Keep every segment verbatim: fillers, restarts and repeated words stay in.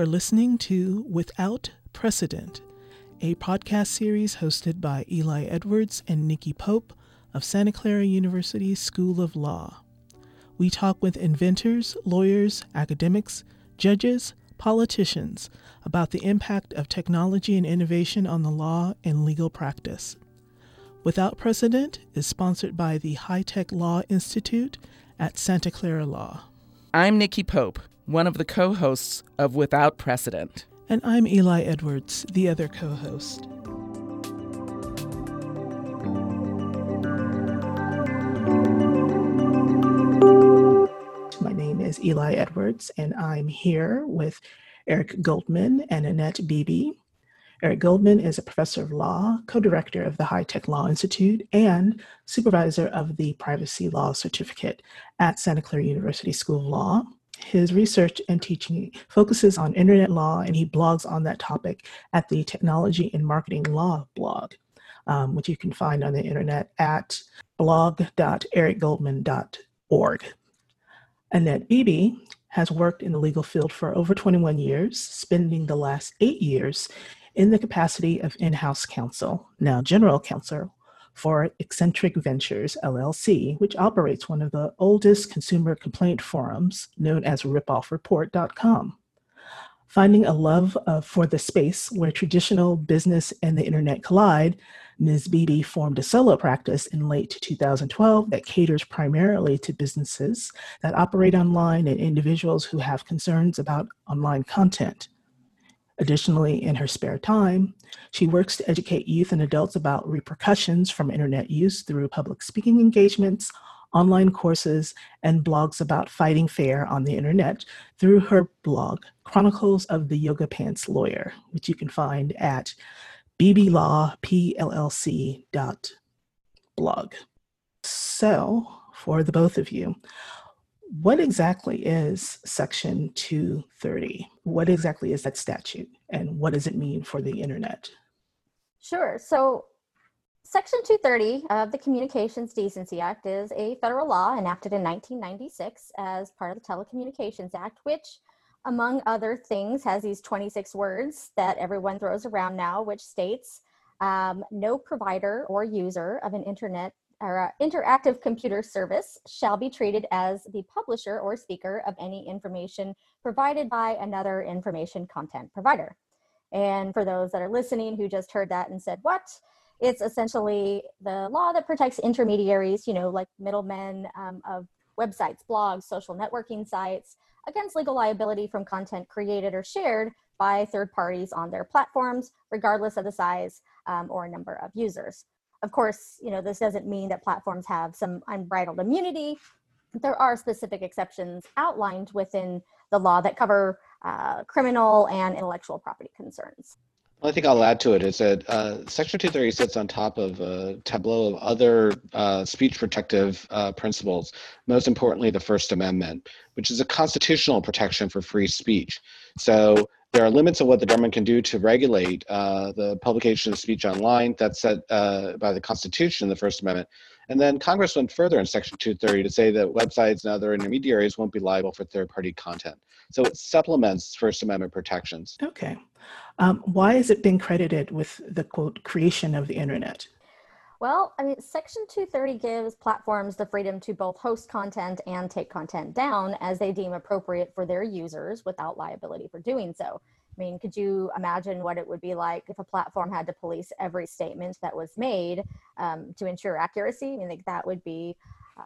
are listening to Without Precedent, a podcast series hosted by Eli Edwards and Nikki Pope of Santa Clara University School of Law. We talk with inventors, lawyers, academics, judges, politicians about the impact of technology and innovation on the law and legal practice. Without Precedent is sponsored by the High Tech Law Institute at Santa Clara Law. I'm Nikki Pope, one of the co-hosts of Without Precedent. And I'm Eli Edwards, the other co-host. My name is Eli Edwards, and I'm here with Eric Goldman and Annette Beebe. Eric Goldman is a professor of law, co-director of the High Tech Law Institute, and supervisor of the Privacy Law Certificate at Santa Clara University School of Law. His research and teaching focuses on internet law, and he blogs on that topic at the Technology and Marketing Law blog, um, which you can find on the internet at blog dot eric goldman dot org. Annette Beebe has worked in the legal field for over twenty-one years, spending the last eight years in the capacity of in-house counsel, now general counsel, for Eccentric Ventures, L L C, which operates one of the oldest consumer complaint forums known as rip off report dot com. Finding a love of, for the space where traditional business and the internet collide, Miz Beebe formed a solo practice in late two thousand twelve that caters primarily to businesses that operate online and individuals who have concerns about online content. Additionally, in her spare time, she works to educate youth and adults about repercussions from internet use through public speaking engagements, online courses, and blogs about fighting fair on the internet through her blog, Chronicles of the Yoga Pants Lawyer, which you can find at b b law p l l c dot blog. So, for the both of you, what exactly is Section two thirty? What exactly is that statute, and what does it mean for the internet? Sure. So Section two thirty of the Communications Decency Act is a federal law enacted in nineteen ninety-six as part of the Telecommunications Act, which, among other things, has these twenty-six words that everyone throws around now, which states um, no provider or user of an internet Our interactive computer service shall be treated as the publisher or speaker of any information provided by another information content provider. And for those that are listening who just heard that and said, what? It's essentially the law that protects intermediaries, you know, like middlemen um, of websites, blogs, social networking sites, against legal liability from content created or shared by third parties on their platforms, regardless of the size um, or number of users. Of course, you know, this doesn't mean that platforms have some unbridled immunity. There are specific exceptions outlined within the law that cover uh, criminal and intellectual property concerns. Well, I think I'll add to it is that uh, Section two thirty sits on top of a tableau of other uh, speech protective uh, principles, most importantly, the First Amendment, which is a constitutional protection for free speech. So there are limits of what the government can do to regulate uh, the publication of speech online. That's set uh, by the Constitution, the First Amendment. And then Congress went further in Section two thirty to say that websites and other intermediaries won't be liable for third-party content. So it supplements First Amendment protections. Okay. Um, why has it been credited with the, quote, creation of the internet? Well, I mean, Section two thirty gives platforms the freedom to both host content and take content down as they deem appropriate for their users without liability for doing so. I mean, could you imagine what it would be like if a platform had to police every statement that was made um, to ensure accuracy? I mean, like, that would be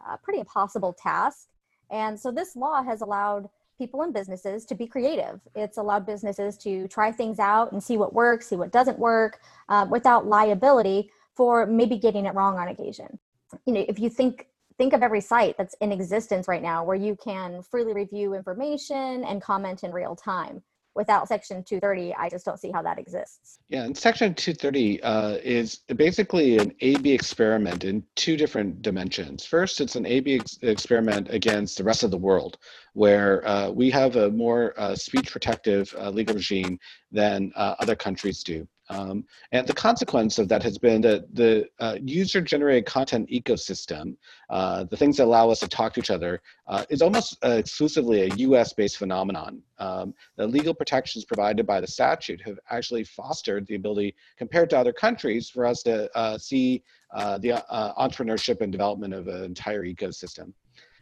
a pretty impossible task. And so this law has allowed people and businesses to be creative. It's allowed businesses to try things out and see what works, see what doesn't work, uh, without liability for maybe getting it wrong on occasion. You know, if you think think of every site that's in existence right now where you can freely review information and comment in real time, without Section two thirty, I just don't see how that exists. Yeah, and Section two thirty uh, is basically an A B experiment in two different dimensions. First, it's an A B ex- experiment against the rest of the world, where uh, we have a more uh, speech protective uh, legal regime than uh, other countries do. Um, and the consequence of that has been that the uh, user-generated content ecosystem, uh, the things that allow us to talk to each other, uh, is almost uh, exclusively a U S-based phenomenon. Um, the legal protections provided by the statute have actually fostered the ability, compared to other countries, for us to uh, see uh, the uh, entrepreneurship and development of an entire ecosystem.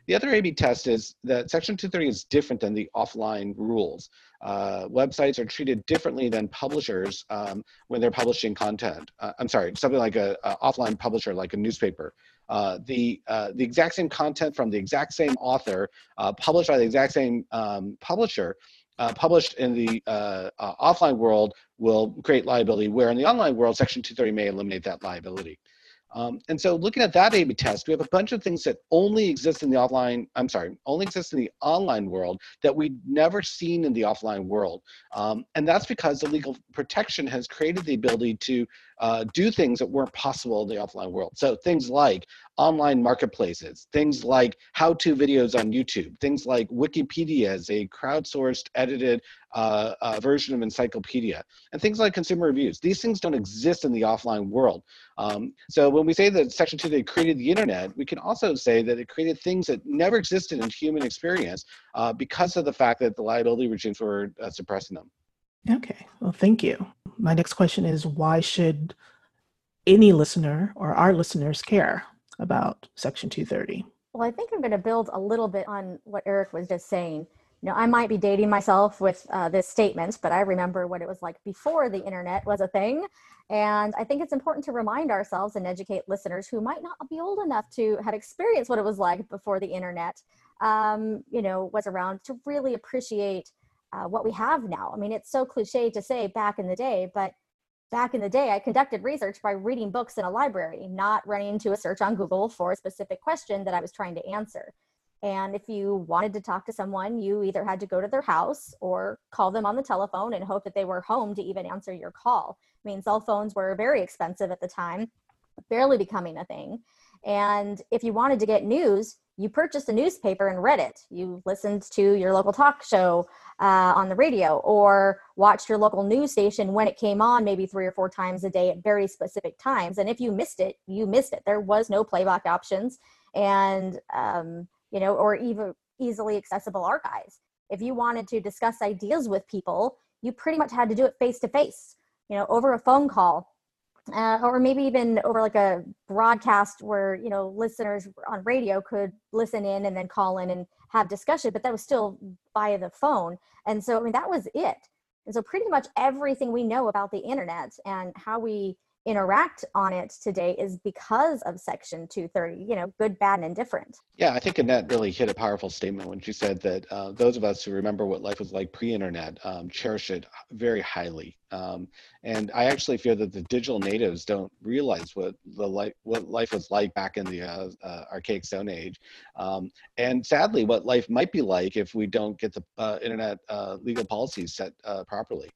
The other A B test is that Section two thirty is different than the offline rules. Uh, websites are treated differently than publishers um, when they're publishing content. Uh, I'm sorry, something like an offline publisher, like a newspaper. Uh, the, uh, the exact same content from the exact same author, uh, published by the exact same um, publisher, Uh, published in the uh, uh, offline world will create liability, where in the online world, Section two thirty may eliminate that liability. Um, and so looking at that A B test, we have a bunch of things that only exist in the offline, I'm sorry, only exist in the online world that we've never seen in the offline world. Um, and that's because the legal protection has created the ability to uh, do things that weren't possible in the offline world. So things like online marketplaces, things like how-to videos on YouTube, things like Wikipedia as a crowdsourced, edited uh, uh, version of encyclopedia, and things like consumer reviews. These things don't exist in the offline world. Um, so when we say that Section two thirty created the internet, we can also say that it created things that never existed in human experience uh, because of the fact that the liability regimes were uh, suppressing them. Okay, well, thank you. My next question is, why should any listener or our listeners care about Section two thirty? Well, I think I'm going to build a little bit on what Eric was just saying. You know, I might be dating myself with uh, this statement, but I remember what it was like before the internet was a thing. And I think it's important to remind ourselves and educate listeners who might not be old enough to have experienced what it was like before the internet, um, you know, was around, to really appreciate uh, what we have now. I mean, it's so cliche to say back in the day, but back in the day, I conducted research by reading books in a library, not running to a search on Google for a specific question that I was trying to answer. And if you wanted to talk to someone, you either had to go to their house or call them on the telephone and hope that they were home to even answer your call. I mean, cell phones were very expensive at the time, barely becoming a thing. And if you wanted to get news, you purchased a newspaper and read it. You listened to your local talk show uh, on the radio, or watched your local news station when it came on, maybe three or four times a day at very specific times. And if you missed it, you missed it. There was no playback options, and um, you know, or even easily accessible archives. If you wanted to discuss ideas with people, you pretty much had to do it face to face, you know, over a phone call. Uh, or maybe even over like a broadcast where, you know, listeners on radio could listen in and then call in and have discussion, but that was still via the phone. And so, I mean, that was it. And so pretty much everything we know about the internet and how we interact on it today is because of Section two thirty, you know, good, bad, and indifferent. Yeah, I think Annette really hit a powerful statement when she said that uh, those of us who remember what life was like pre-internet um, cherish it very highly. Um, and I actually fear that the digital natives don't realize what the life what life was like back in the uh, uh, archaic Stone Age, um, and sadly, what life might be like if we don't get the uh, internet uh, legal policies set uh, properly.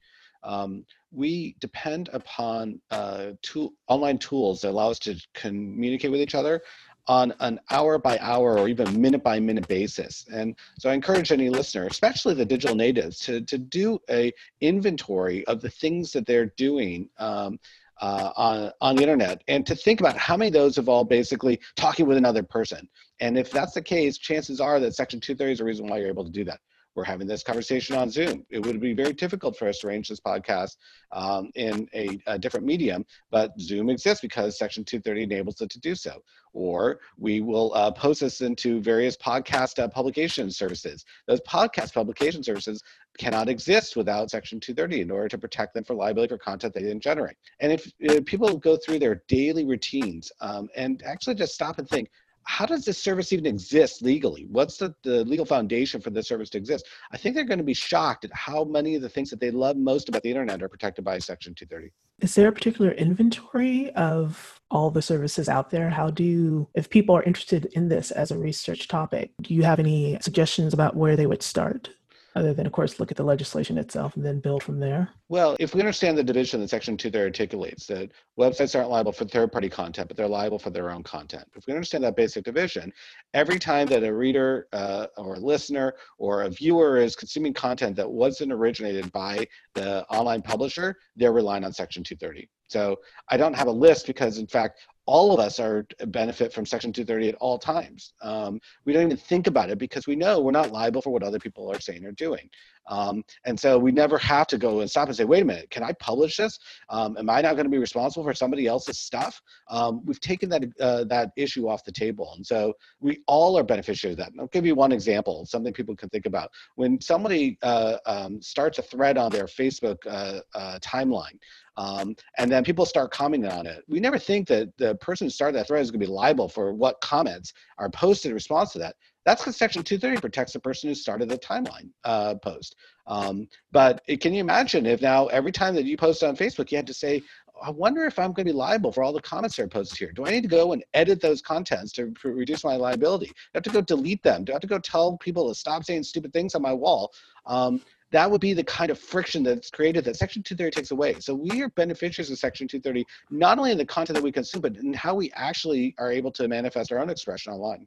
Um, we depend upon uh, tool, online tools that allow us to communicate with each other on an hour by hour or even minute by minute basis. And so I encourage any listener, especially the digital natives, to, to do a inventory of the things that they're doing um, uh, on, on the internet, and to think about how many of those involve basically talking with another person. And if that's the case, chances are that Section two thirty is a reason why you're able to do that. We're having this conversation on Zoom. It would be very difficult for us to arrange this podcast um, in a, a different medium, but Zoom exists because Section two thirty enables it to do so. Or we will uh, post this into various podcast uh, publication services. Those podcast publication services cannot exist without Section two thirty in order to protect them for liability for content they didn't generate. And if, if people go through their daily routines um, and actually just stop and think, how does this service even exist legally? What's the, the legal foundation for this service to exist? I think they're going to be shocked at how many of the things that they love most about the internet are protected by Section two thirty. Is there a particular inventory of all the services out there? How do you, if people are interested in this as a research topic, do you have any suggestions about where they would start? other than, of course, look at the legislation itself and then build from there? Well, if we understand the division that Section two there articulates, that websites aren't liable for third-party content, but they're liable for their own content. If we understand that basic division, every time that a reader uh, or a listener or a viewer is consuming content that wasn't originated by the online publisher, they're relying on Section two thirty. So I don't have a list because, in fact, all of us are benefit from Section two thirty at all times. Um, we don't even think about it because we know we're not liable for what other people are saying or doing. Um, and so we never have to go and stop and say, wait a minute, can I publish this? Um, am I not going to be responsible for somebody else's stuff? Um, we've taken that uh, that issue off the table. And so we all are beneficiaries of that. And I'll give you one example, something people can think about. When somebody uh, um, starts a thread on their Facebook uh, uh, timeline, Um, and then people start commenting on it. We never think that the person who started that thread is going to be liable for what comments are posted in response to that. That's because Section two thirty protects the person who started the timeline uh, post. Um, but it, can you imagine if now every time that you post on Facebook, you had to say, I wonder if I'm going to be liable for all the comments that are posted here. Do I need to go and edit those contents to pr- reduce my liability? Do I have to go delete them? Do I have to go tell people to stop saying stupid things on my wall? Um, That would be the kind of friction that's created that Section two thirty takes away. So we are beneficiaries of Section two thirty, not only in the content that we consume, but in how we actually are able to manifest our own expression online.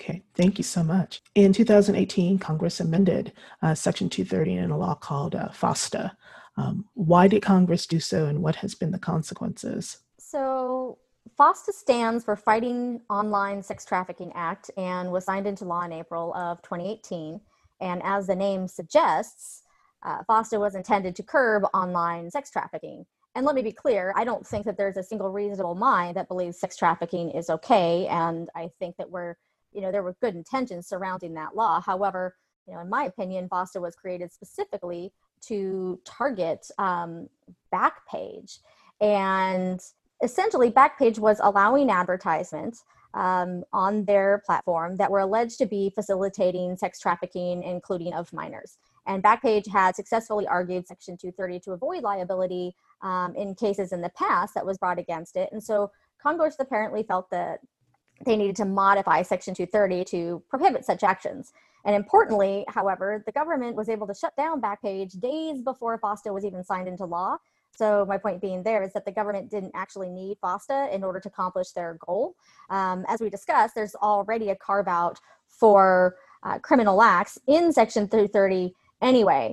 Okay, thank you so much. In two thousand eighteen, Congress amended uh, Section two thirty in a law called uh, FOSTA. Um, why did Congress do so, and what has been the consequences? So FOSTA stands for Fighting Online Sex Trafficking Act and was signed into law in April of twenty eighteen. And as the name suggests, uh, FOSTA was intended to curb online sex trafficking. And let me be clear, I don't think that there's a single reasonable mind that believes sex trafficking is okay. And I think that we're, you know, there were good intentions surrounding that law. However, you know, in my opinion, FOSTA was created specifically to target um, Backpage. And essentially, Backpage was allowing advertisements Um, on their platform that were alleged to be facilitating sex trafficking, including of minors. And Backpage had successfully argued Section two thirty to avoid liability um, in cases in the past that was brought against it. And so Congress apparently felt that they needed to modify Section two thirty to prohibit such actions. And importantly, however, the government was able to shut down Backpage days before FOSTA was even signed into law. So my point being there is that the government didn't actually need FOSTA in order to accomplish their goal. Um, as we discussed, there's already a carve out for uh, criminal acts in Section two thirty anyway.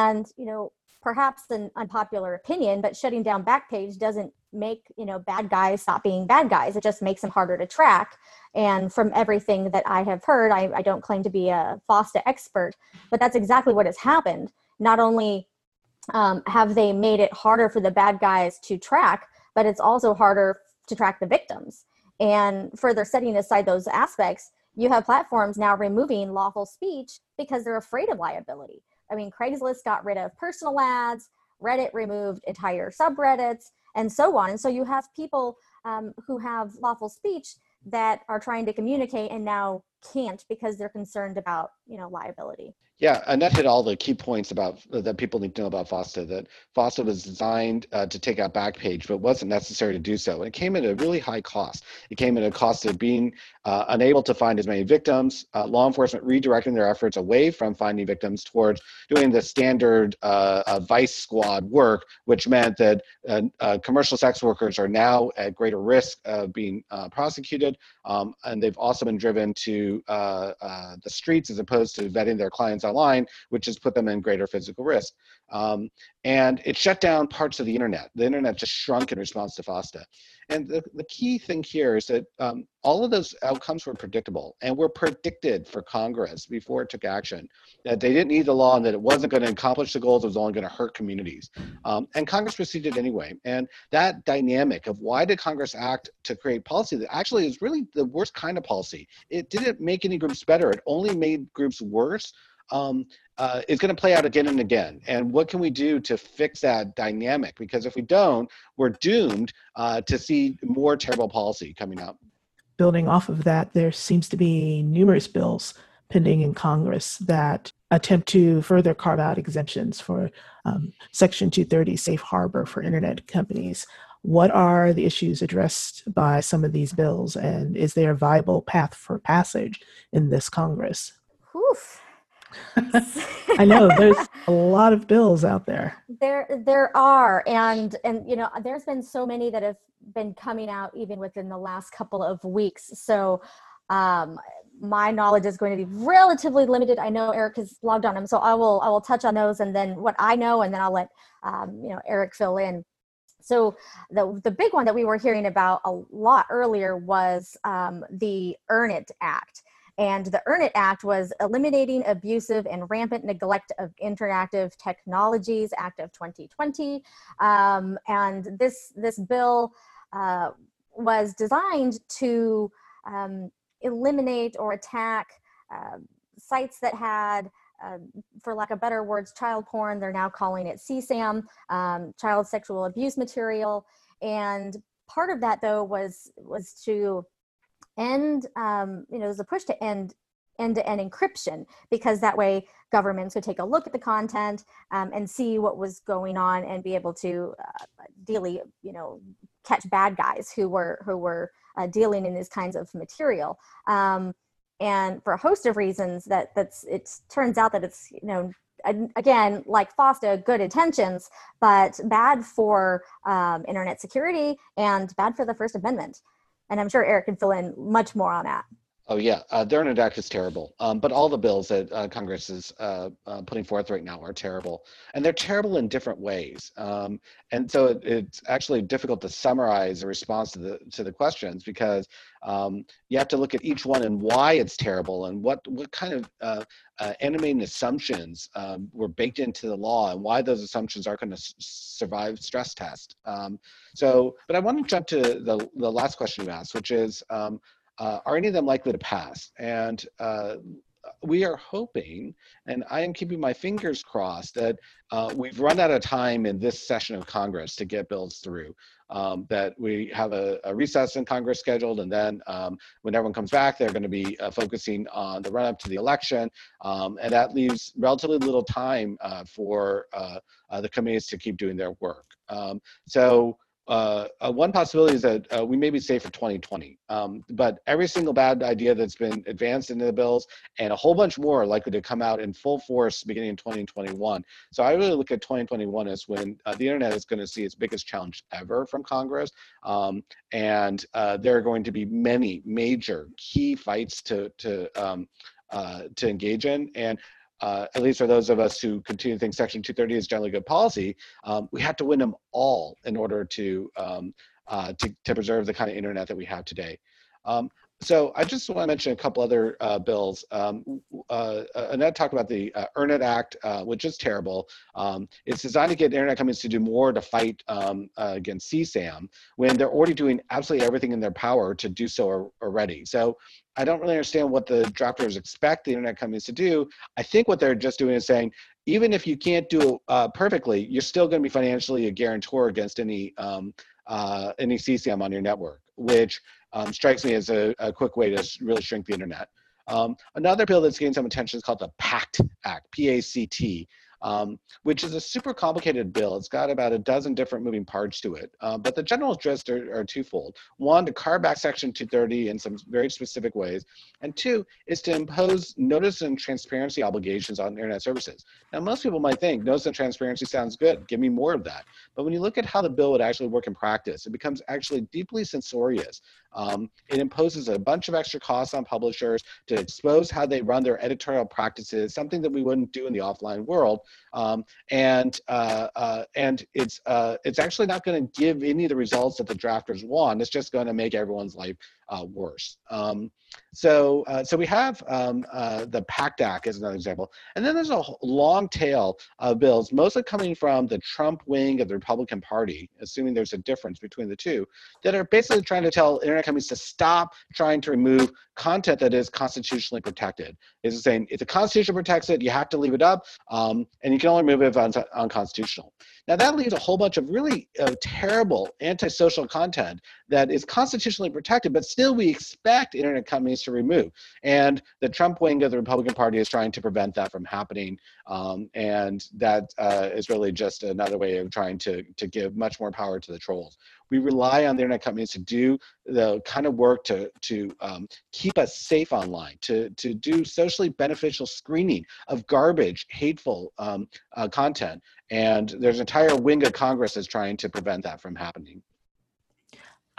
And, you know, perhaps an unpopular opinion, but shutting down Backpage doesn't make, you know, bad guys stop being bad guys. It just makes them harder to track. And from everything that I have heard, I, I don't claim to be a FOSTA expert, but that's exactly what has happened. Not only Um, have they made it harder for the bad guys to track, but it's also harder to track the victims. And further setting aside those aspects, you have platforms now removing lawful speech because they're afraid of liability. I mean, Craigslist got rid of personal ads, Reddit removed entire subreddits, and so on. And so you have people um, who have lawful speech that are trying to communicate and now can't because they're concerned about, you know, liability. Yeah, Annette hit all the key points about that people need to know about FOSTA, that FOSTA was designed uh, to take out Backpage, but wasn't necessary to do so. And it came at a really high cost. It came at a cost of being uh, unable to find as many victims, uh, law enforcement redirecting their efforts away from finding victims towards doing the standard uh, uh, vice squad work, which meant that uh, uh, commercial sex workers are now at greater risk of being uh, prosecuted. Um, and they've also been driven to uh, uh, the streets as opposed to vetting their clients online, which has put them in greater physical risk. Um, and it shut down parts of the internet. The internet just shrunk in response to FOSTA. And the, the key thing here is that um, all of those outcomes were predictable and were predicted for Congress before it took action, that they didn't need the law and that it wasn't going to accomplish the goals, it was only going to hurt communities. Um, and Congress proceeded anyway. And that dynamic of why did Congress act to create policy that actually is really the worst kind of policy. It didn't make any groups better. It only made groups worse. Um, uh, it's going to play out again and again. And what can we do to fix that dynamic? Because if we don't, we're doomed uh, to see more terrible policy coming up. Building off of that, there seems to be numerous bills pending in Congress that attempt to further carve out exemptions for um, Section two thirty safe harbor for internet companies. What are the issues addressed by some of these bills? And is there a viable path for passage in this Congress? Oof. I know there's a lot of bills out there. There, there are, and and you know, there's been so many that have been coming out even within the last couple of weeks. So, um, my knowledge is going to be relatively limited. I know Eric has logged on them, so I will I will touch on those and then what I know, and then I'll let um, you know, Eric fill in. So the the big one that we were hearing about a lot earlier was um, the Earn It Act. And the Earn It Act was Eliminating Abusive and Rampant Neglect of Interactive Technologies Act of twenty twenty. Um, and this, this bill uh, was designed to um, eliminate or attack uh, sites that had, uh, for lack of better words, child porn. They're now calling it C SAM, um, child sexual abuse material. And part of that, though, was, was to end, um, you know, there's a push to end end-to-end encryption, because that way governments would take a look at the content um, and see what was going on and be able to uh, ideally, you know, catch bad guys who were who were uh, dealing in these kinds of material. Um, and for a host of reasons, that that's it turns out that it's, you know, again, like FOSTA, good intentions, but bad for um, internet security and bad for the First Amendment. And I'm sure Eric can fill in much more on that. Oh yeah, uh, the Earn It Act is terrible. Um, but all the bills that uh, Congress is uh, uh, putting forth right now are terrible. And they're terrible in different ways. Um, and so it, it's actually difficult to summarize a response to the to the questions, because um, you have to look at each one and why it's terrible and what, what kind of uh, uh, animating assumptions um, were baked into the law and why those assumptions aren't going to s- survive stress tests. Um, so, but I want to jump to the, the last question you asked, which is, um, Uh, are any of them likely to pass? And uh, we are hoping, and I am keeping my fingers crossed, that uh, we've run out of time in this session of Congress to get bills through. Um, that we have a, a recess in Congress scheduled, and then um, when everyone comes back, they're going to be uh, focusing on the run-up to the election, um, and that leaves relatively little time uh, for uh, uh, the committees to keep doing their work. Um, so. Uh, uh, one possibility is that uh, we may be safe for twenty twenty, um, but every single bad idea that's been advanced into the bills and a whole bunch more are likely to come out in full force beginning in twenty twenty-one. So I really look at twenty twenty-one as when uh, the internet is going to see its biggest challenge ever from Congress, um, and uh, there are going to be many major key fights to to um, uh, to engage in. And Uh, at least for those of us who continue to think Section two thirty is generally good policy, um, we have to win them all in order to, um, uh, to to preserve the kind of internet that we have today. Um, so I just want to mention a couple other uh, bills. Um, uh, Annette talked about the uh, Earn It Act, uh, which is terrible. Um, it's designed to get internet companies to do more to fight um, uh, against C SAM when they're already doing absolutely everything in their power to do so already. So I don't really understand what the drafters expect the internet companies to do. I think what they're just doing is saying, even if you can't do it uh, perfectly, you're still going to be financially a guarantor against any um, uh, any C SAM on your network, which Um, strikes me as a, a quick way to sh- really shrink the internet. Um, another bill that's getting some attention is called the PACT Act, P A C T, um, which is a super complicated bill. It's got about a dozen different moving parts to it, uh, but the general gist are, are twofold. One, to carve back Section two thirty in some very specific ways, and two is to impose notice and transparency obligations on internet services. Now, most people might think notice and transparency sounds good, give me more of that. But when you look at how the bill would actually work in practice, it becomes actually deeply censorious. Um, it imposes a bunch of extra costs on publishers to expose how they run their editorial practices, something that we wouldn't do in the offline world. Um, and uh, uh, and it's uh, it's actually not going to give any of the results that the drafters want. It's just going to make everyone's life uh, worse. Um, so uh, so we have um, uh, the PACT Act as another example. And then there's a long tail of bills, mostly coming from the Trump wing of the Republican Party, assuming there's a difference between the two, that are basically trying to tell internet companies to stop trying to remove content that is constitutionally protected. It's saying if the Constitution protects it, you have to leave it up, um, and you can only remove it if it's unconstitutional. Now that leaves a whole bunch of really uh, terrible antisocial content that is constitutionally protected, but still we expect internet companies to remove. And the Trump wing of the Republican Party is trying to prevent that from happening. Um, and that uh, is really just another way of trying to, to give much more power to the trolls. We rely on the internet companies to do the kind of work to, to um, keep us safe online, to, to do socially beneficial screening of garbage, hateful um, uh, content. And there's an entire wing of Congress that's trying to prevent that from happening.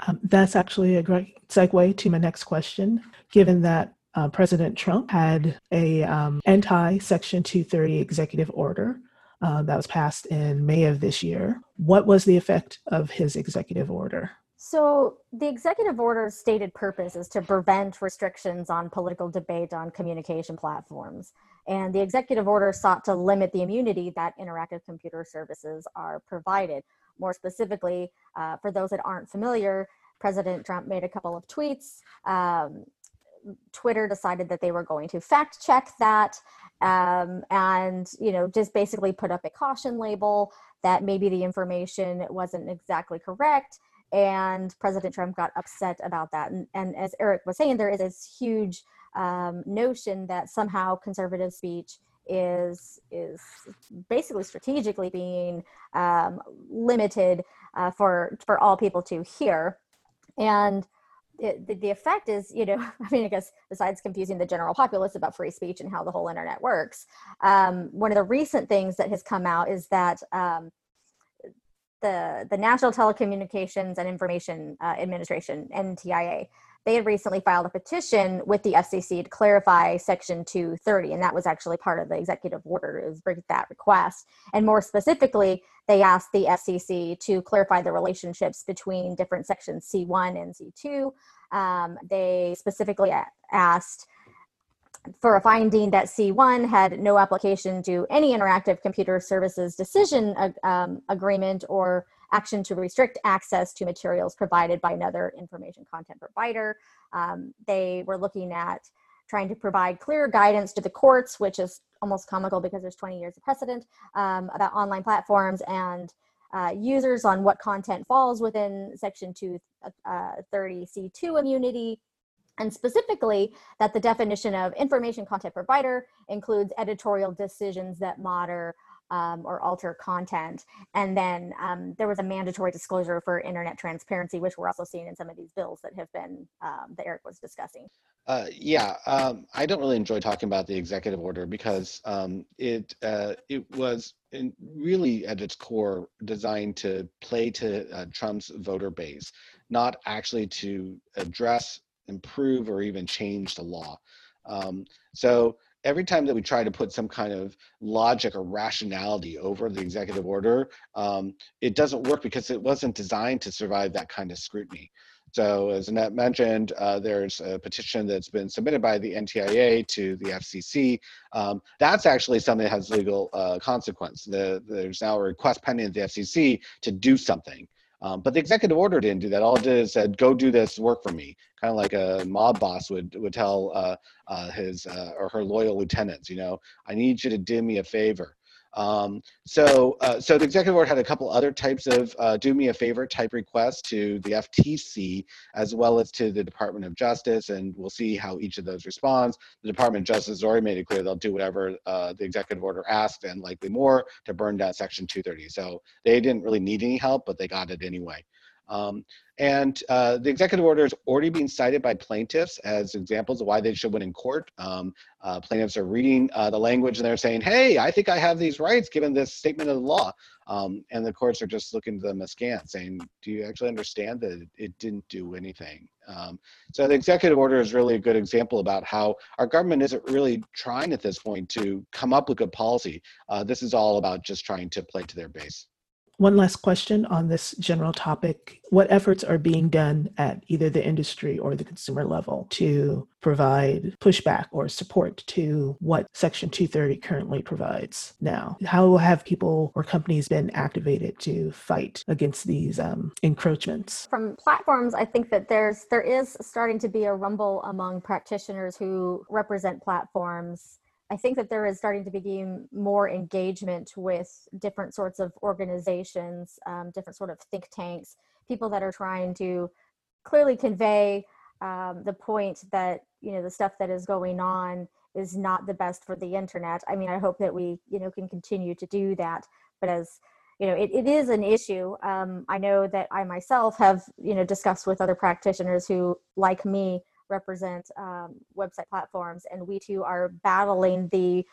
Um, that's actually a great segue to my next question, given that uh, President Trump had a um, anti-Section two thirty executive order uh, that was passed in May of this year. What was the effect of his executive order? So the executive order's stated purpose is to prevent restrictions on political debate on communication platforms. And the executive order sought to limit the immunity that interactive computer services are provided. More specifically, uh, for those that aren't familiar, President Trump made a couple of tweets. Um, Twitter decided that they were going to fact check that um, and, you know, just basically put up a caution label that maybe the information wasn't exactly correct. And President Trump got upset about that. And, and as Eric was saying, there is this huge um, notion that somehow conservative speech is is basically strategically being um, limited uh, for for all people to hear. And it, the, the effect is, you know, I mean, I guess besides confusing the general populace about free speech and how the whole internet works, um, one of the recent things that has come out is that um, The, the National Telecommunications and Information uh, Administration, N T I A, they had recently filed a petition with the F C C to clarify Section two thirty, and that was actually part of the executive order, is that request. And more specifically, they asked the F C C to clarify the relationships between different sections C one and C two. Um, they specifically asked for a finding that C one had no application to any interactive computer services decision um, agreement or action to restrict access to materials provided by another information content provider. Um, they were looking at trying to provide clear guidance to the courts, which is almost comical because there's twenty years of precedent um, about online platforms and uh, users on what content falls within Section two thirty C two immunity. And specifically, that the definition of information content provider includes editorial decisions that moderate um, or alter content. And then um, there was a mandatory disclosure for internet transparency, which we're also seeing in some of these bills that have been, um, that Eric was discussing. Uh, yeah, um, I don't really enjoy talking about the executive order because um, it uh, it was in really at its core designed to play to uh, Trump's voter base, not actually to address, improve, or even change the law. Um, so every time that we try to put some kind of logic or rationality over the executive order, um, it doesn't work because it wasn't designed to survive that kind of scrutiny. So as Annette mentioned, uh, there's a petition that's been submitted by the N T I A to the F C C. Um, that's actually something that has legal uh, consequence. The, there's now a request pending at the F C C to do something. Um, but the executive order didn't do that. All it did is said, go do this work for me. Kind of like a mob boss would, would tell uh, uh, his uh, or her loyal lieutenants, you know, I need you to do me a favor. Um, so, uh, so the executive order had a couple other types of uh, do me a favor type requests to the F T C, as well as to the Department of Justice, and we'll see how each of those responds. The Department of Justice has already made it clear they'll do whatever uh, the executive order asked and likely more to burn down Section two thirty. So they didn't really need any help, but they got it anyway. Um, and uh, the executive order is already being cited by plaintiffs as examples of why they should win in court. Um, uh, plaintiffs are reading uh, the language and they're saying, hey, I think I have these rights given this statement of the law. Um, and the courts are just looking at them askance saying, do you actually understand that it didn't do anything? Um, so the executive order is really a good example about how our government isn't really trying at this point to come up with good policy. Uh, this is all about just trying to play to their base. One last question on this general topic. What efforts are being done at either the industry or the consumer level to provide pushback or support to what Section two thirty currently provides now? How have people or companies been activated to fight against these um, encroachments? From platforms, I think that there's there is starting to be a rumble among practitioners who represent platforms. I think that there is starting to be more engagement with different sorts of organizations, um, different sort of think tanks, people that are trying to clearly convey um, the point that, you know, the stuff that is going on is not the best for the internet. I mean, I hope that we, you know, can continue to do that, but as, you know, it, it is an issue. Um, I know that I myself have, you know, discussed with other practitioners who, like me, represent um, website platforms, and we too are battling the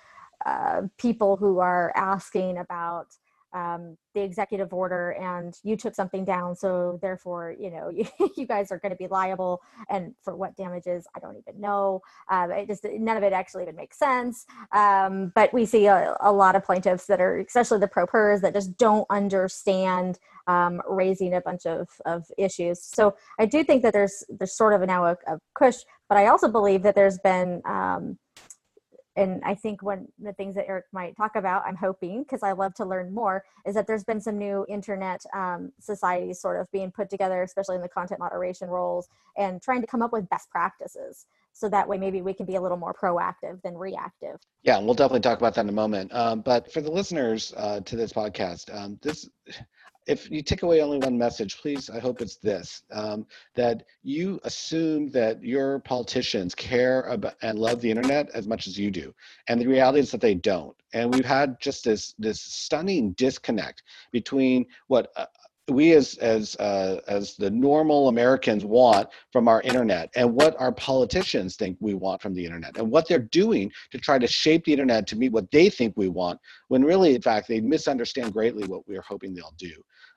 uh, people who are asking about um, the executive order and you took something down, so therefore, you know, you, you guys are going to be liable, and for what damages, I don't even know. Um, it just, none of it actually even makes sense. Um, but we see a, a lot of plaintiffs that are, especially the pro-pers, that just don't understand um, raising a bunch of, of issues. So I do think that there's, there's sort of now a, a push, but I also believe that there's been, um, and I think one of the things that Eric might talk about, I'm hoping, because I love to learn more, is that there's been some new internet um, societies sort of being put together, especially in the content moderation roles, and trying to come up with best practices. So that way, maybe we can be a little more proactive than reactive. Yeah, and we'll definitely talk about that in a moment. Um, but for the listeners uh, to this podcast, um, this... if you take away only one message, please, I hope it's this, um, that you assume that your politicians care about and love the internet as much as you do. And the reality is that they don't. And we've had just this this stunning disconnect between what uh, we as as uh, as the normal Americans want from our internet and what our politicians think we want from the internet and what they're doing to try to shape the internet to meet what they think we want, when really, in fact, they misunderstand greatly what we're hoping they'll do.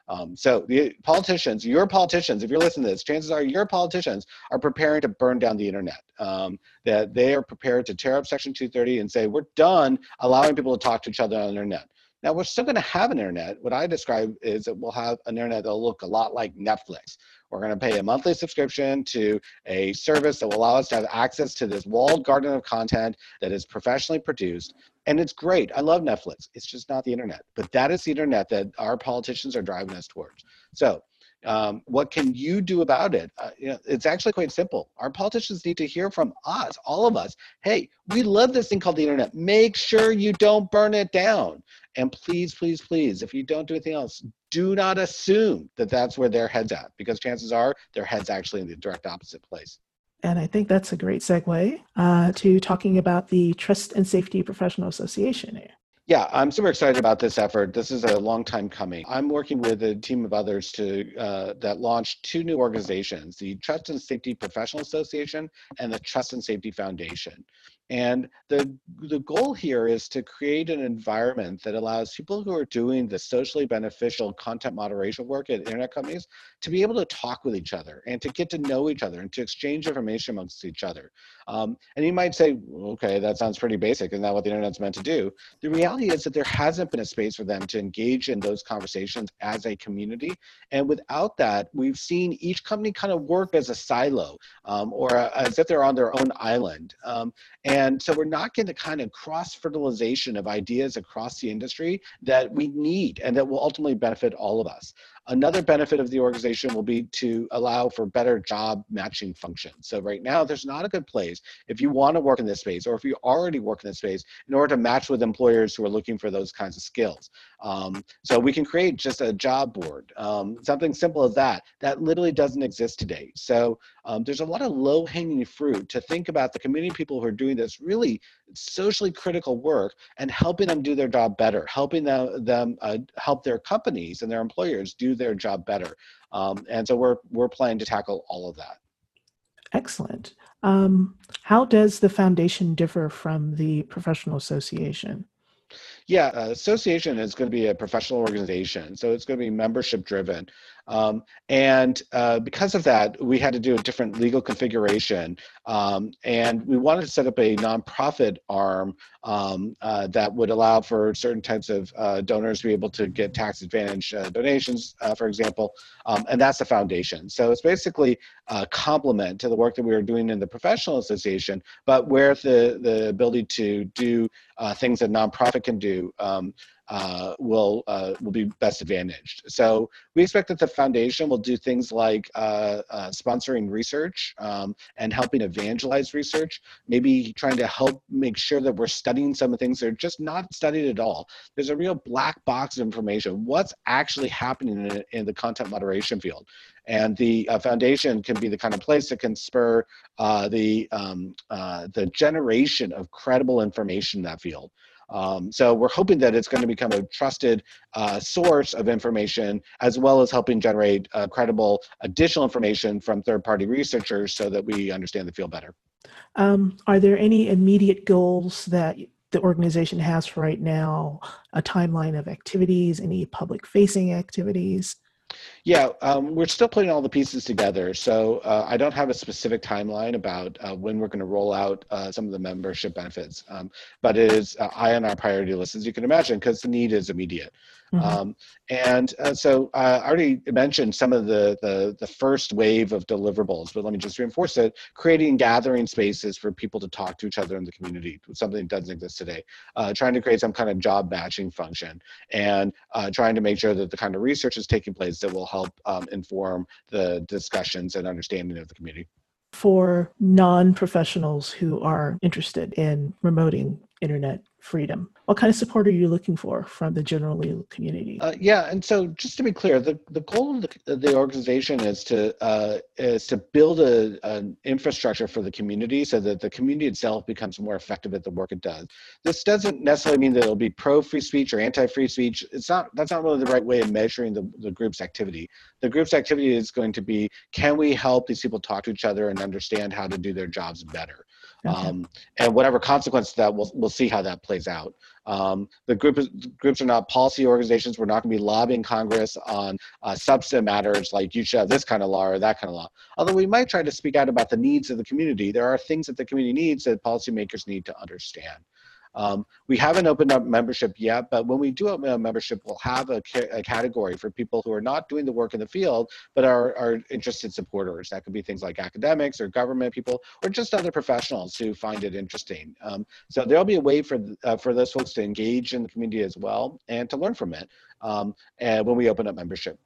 Um, so the politicians, your politicians, if you're listening to this, chances are your politicians are preparing to burn down the internet, um, that they are prepared to tear up Section two thirty and say, we're done allowing people to talk to each other on the internet. Now, we're still going to have an internet. What I describe is that we'll have an internet that'll look a lot like Netflix. We're going to pay a monthly subscription to a service that will allow us to have access to this walled garden of content that is professionally produced. And it's great. I love Netflix. It's just not the internet. But that is the internet that our politicians are driving us towards. So um, what can you do about it? Uh, you know, it's actually quite simple. Our politicians need to hear from us, all of us. Hey, we love this thing called the internet. Make sure you don't burn it down. And please, please, please, if you don't do anything else, do not assume that that's where their head's at, because chances are their head's actually in the direct opposite place. And I think that's a great segue uh, to talking about the Trust and Safety Professional Association here. Yeah, I'm super excited about this effort. This is a long time coming. I'm working with a team of others to uh, that launched two new organizations, the Trust and Safety Professional Association and the Trust and Safety Foundation. And the the goal here is to create an environment that allows people who are doing the socially beneficial content moderation work at internet companies to be able to talk with each other and to get to know each other and to exchange information amongst each other. Um, and you might say, okay, that sounds pretty basic. Isn't that what the internet's meant to do? The reality is that there hasn't been a space for them to engage in those conversations as a community. And without that, we've seen each company kind of work as a silo um, or a, as if they're on their own island. Um, and And so we're not getting the kind of cross-fertilization of ideas across the industry that we need and that will ultimately benefit all of us. Another benefit of the organization will be to allow for better job matching functions. So right now, there's not a good place if you want to work in this space or if you already work in this space in order to match with employers who are looking for those kinds of skills. Um, so we can create just a job board, um, something simple as that, that literally doesn't exist today. So um, there's a lot of low-hanging fruit to think about the community people who are doing this really socially critical work and helping them do their job better, helping them, them uh, help their companies and their employers do their job better. Um, and so we're we're planning to tackle all of that. Excellent. Um, how does the foundation differ from the professional association? Yeah, uh, association is going to be a professional organization, so it's going to be membership driven. Um, and uh, because of that, we had to do a different legal configuration. Um, and we wanted to set up a nonprofit arm um, uh, that would allow for certain types of uh, donors to be able to get tax advantage uh, donations, uh, for example. Um, and that's the foundation. So it's basically a complement to the work that we were doing in the professional association, but where the, the ability to do uh, things that nonprofit can do um, Uh, will uh, will be best advantaged. So we expect that the foundation will do things like uh, uh, sponsoring research um, and helping evangelize research, maybe trying to help make sure that we're studying some of the things that are just not studied at all. There's a real black box of information. What's actually happening in, in the content moderation field? And the uh, foundation can be the kind of place that can spur uh, the, um, uh, the generation of credible information in that field. Um, so we're hoping that it's going to become a trusted uh, source of information, as well as helping generate uh, credible additional information from third-party researchers so that we understand the field better. Um, are there any immediate goals that the organization has for right now, a timeline of activities, any public-facing activities? Yeah, um, we're still putting all the pieces together. So uh, I don't have a specific timeline about uh, when we're going to roll out uh, some of the membership benefits, um, but it is uh, high on our priority list, as you can imagine, because the need is immediate. Mm-hmm. Um, and uh, so uh, I already mentioned some of the, the, the first wave of deliverables, but let me just reinforce it. Creating gathering spaces for people to talk to each other in the community, something that doesn't exist today. Uh, trying to create some kind of job matching function, and uh, trying to make sure that the kind of research is taking place that will help um, inform the discussions and understanding of the community. For non-professionals who are interested in promoting internet freedom, what kind of support are you looking for from the general legal community? Uh, yeah, and so just to be clear, the, the goal of the, the organization is to uh, is to build a, an infrastructure for the community so that the community itself becomes more effective at the work it does. This doesn't necessarily mean that it'll be pro-free speech or anti-free speech. It's not that's not really the right way of measuring the, the group's activity. The group's activity is going to be, can we help these people talk to each other and understand how to do their jobs better? Okay. Um, and whatever consequence that, we'll, we'll see how that plays out. Um, the group is, groups are not policy organizations. We're not going to be lobbying Congress on uh, substantive matters like you should have this kind of law or that kind of law. Although we might try to speak out about the needs of the community. There are things that the community needs that policymakers need to understand. Um, we haven't opened up membership yet, but when we do open up membership, we'll have a, ca a category for people who are not doing the work in the field, but are, are interested supporters. That could be things like academics or government people, or just other professionals who find it interesting. Um, so there'll be a way for, uh, for those folks to engage in the community as well and to learn from it um, and when we open up membership.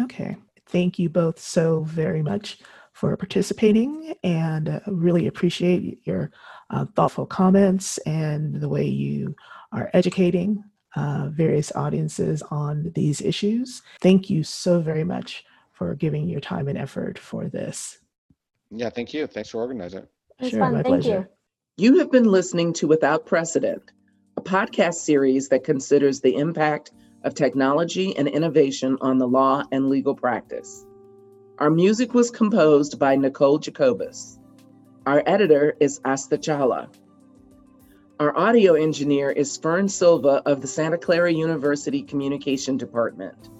Okay. Thank you both so very much for participating, and uh, really appreciate your uh, thoughtful comments and the way you are educating uh, various audiences on these issues. Thank you so very much for giving your time and effort for this. Yeah, thank you. Thanks for organizing. Sure, fun. My thank pleasure. You. You have been listening to Without Precedent, a podcast series that considers the impact of technology and innovation on the law and legal practice. Our music was composed by Nicole Jacobus. Our editor is Asta Chala. Our audio engineer is Fern Silva of the Santa Clara University Communication Department.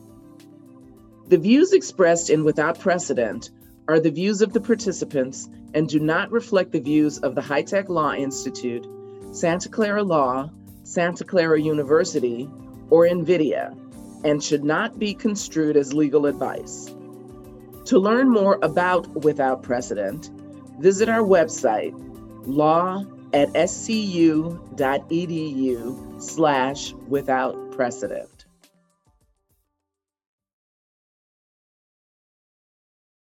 The views expressed in Without Precedent are the views of the participants and do not reflect the views of the High Tech Law Institute, Santa Clara Law, Santa Clara University, or NVIDIA, and should not be construed as legal advice. To learn more about Without Precedent, visit our website, law at s c u dot e d u slash without precedent.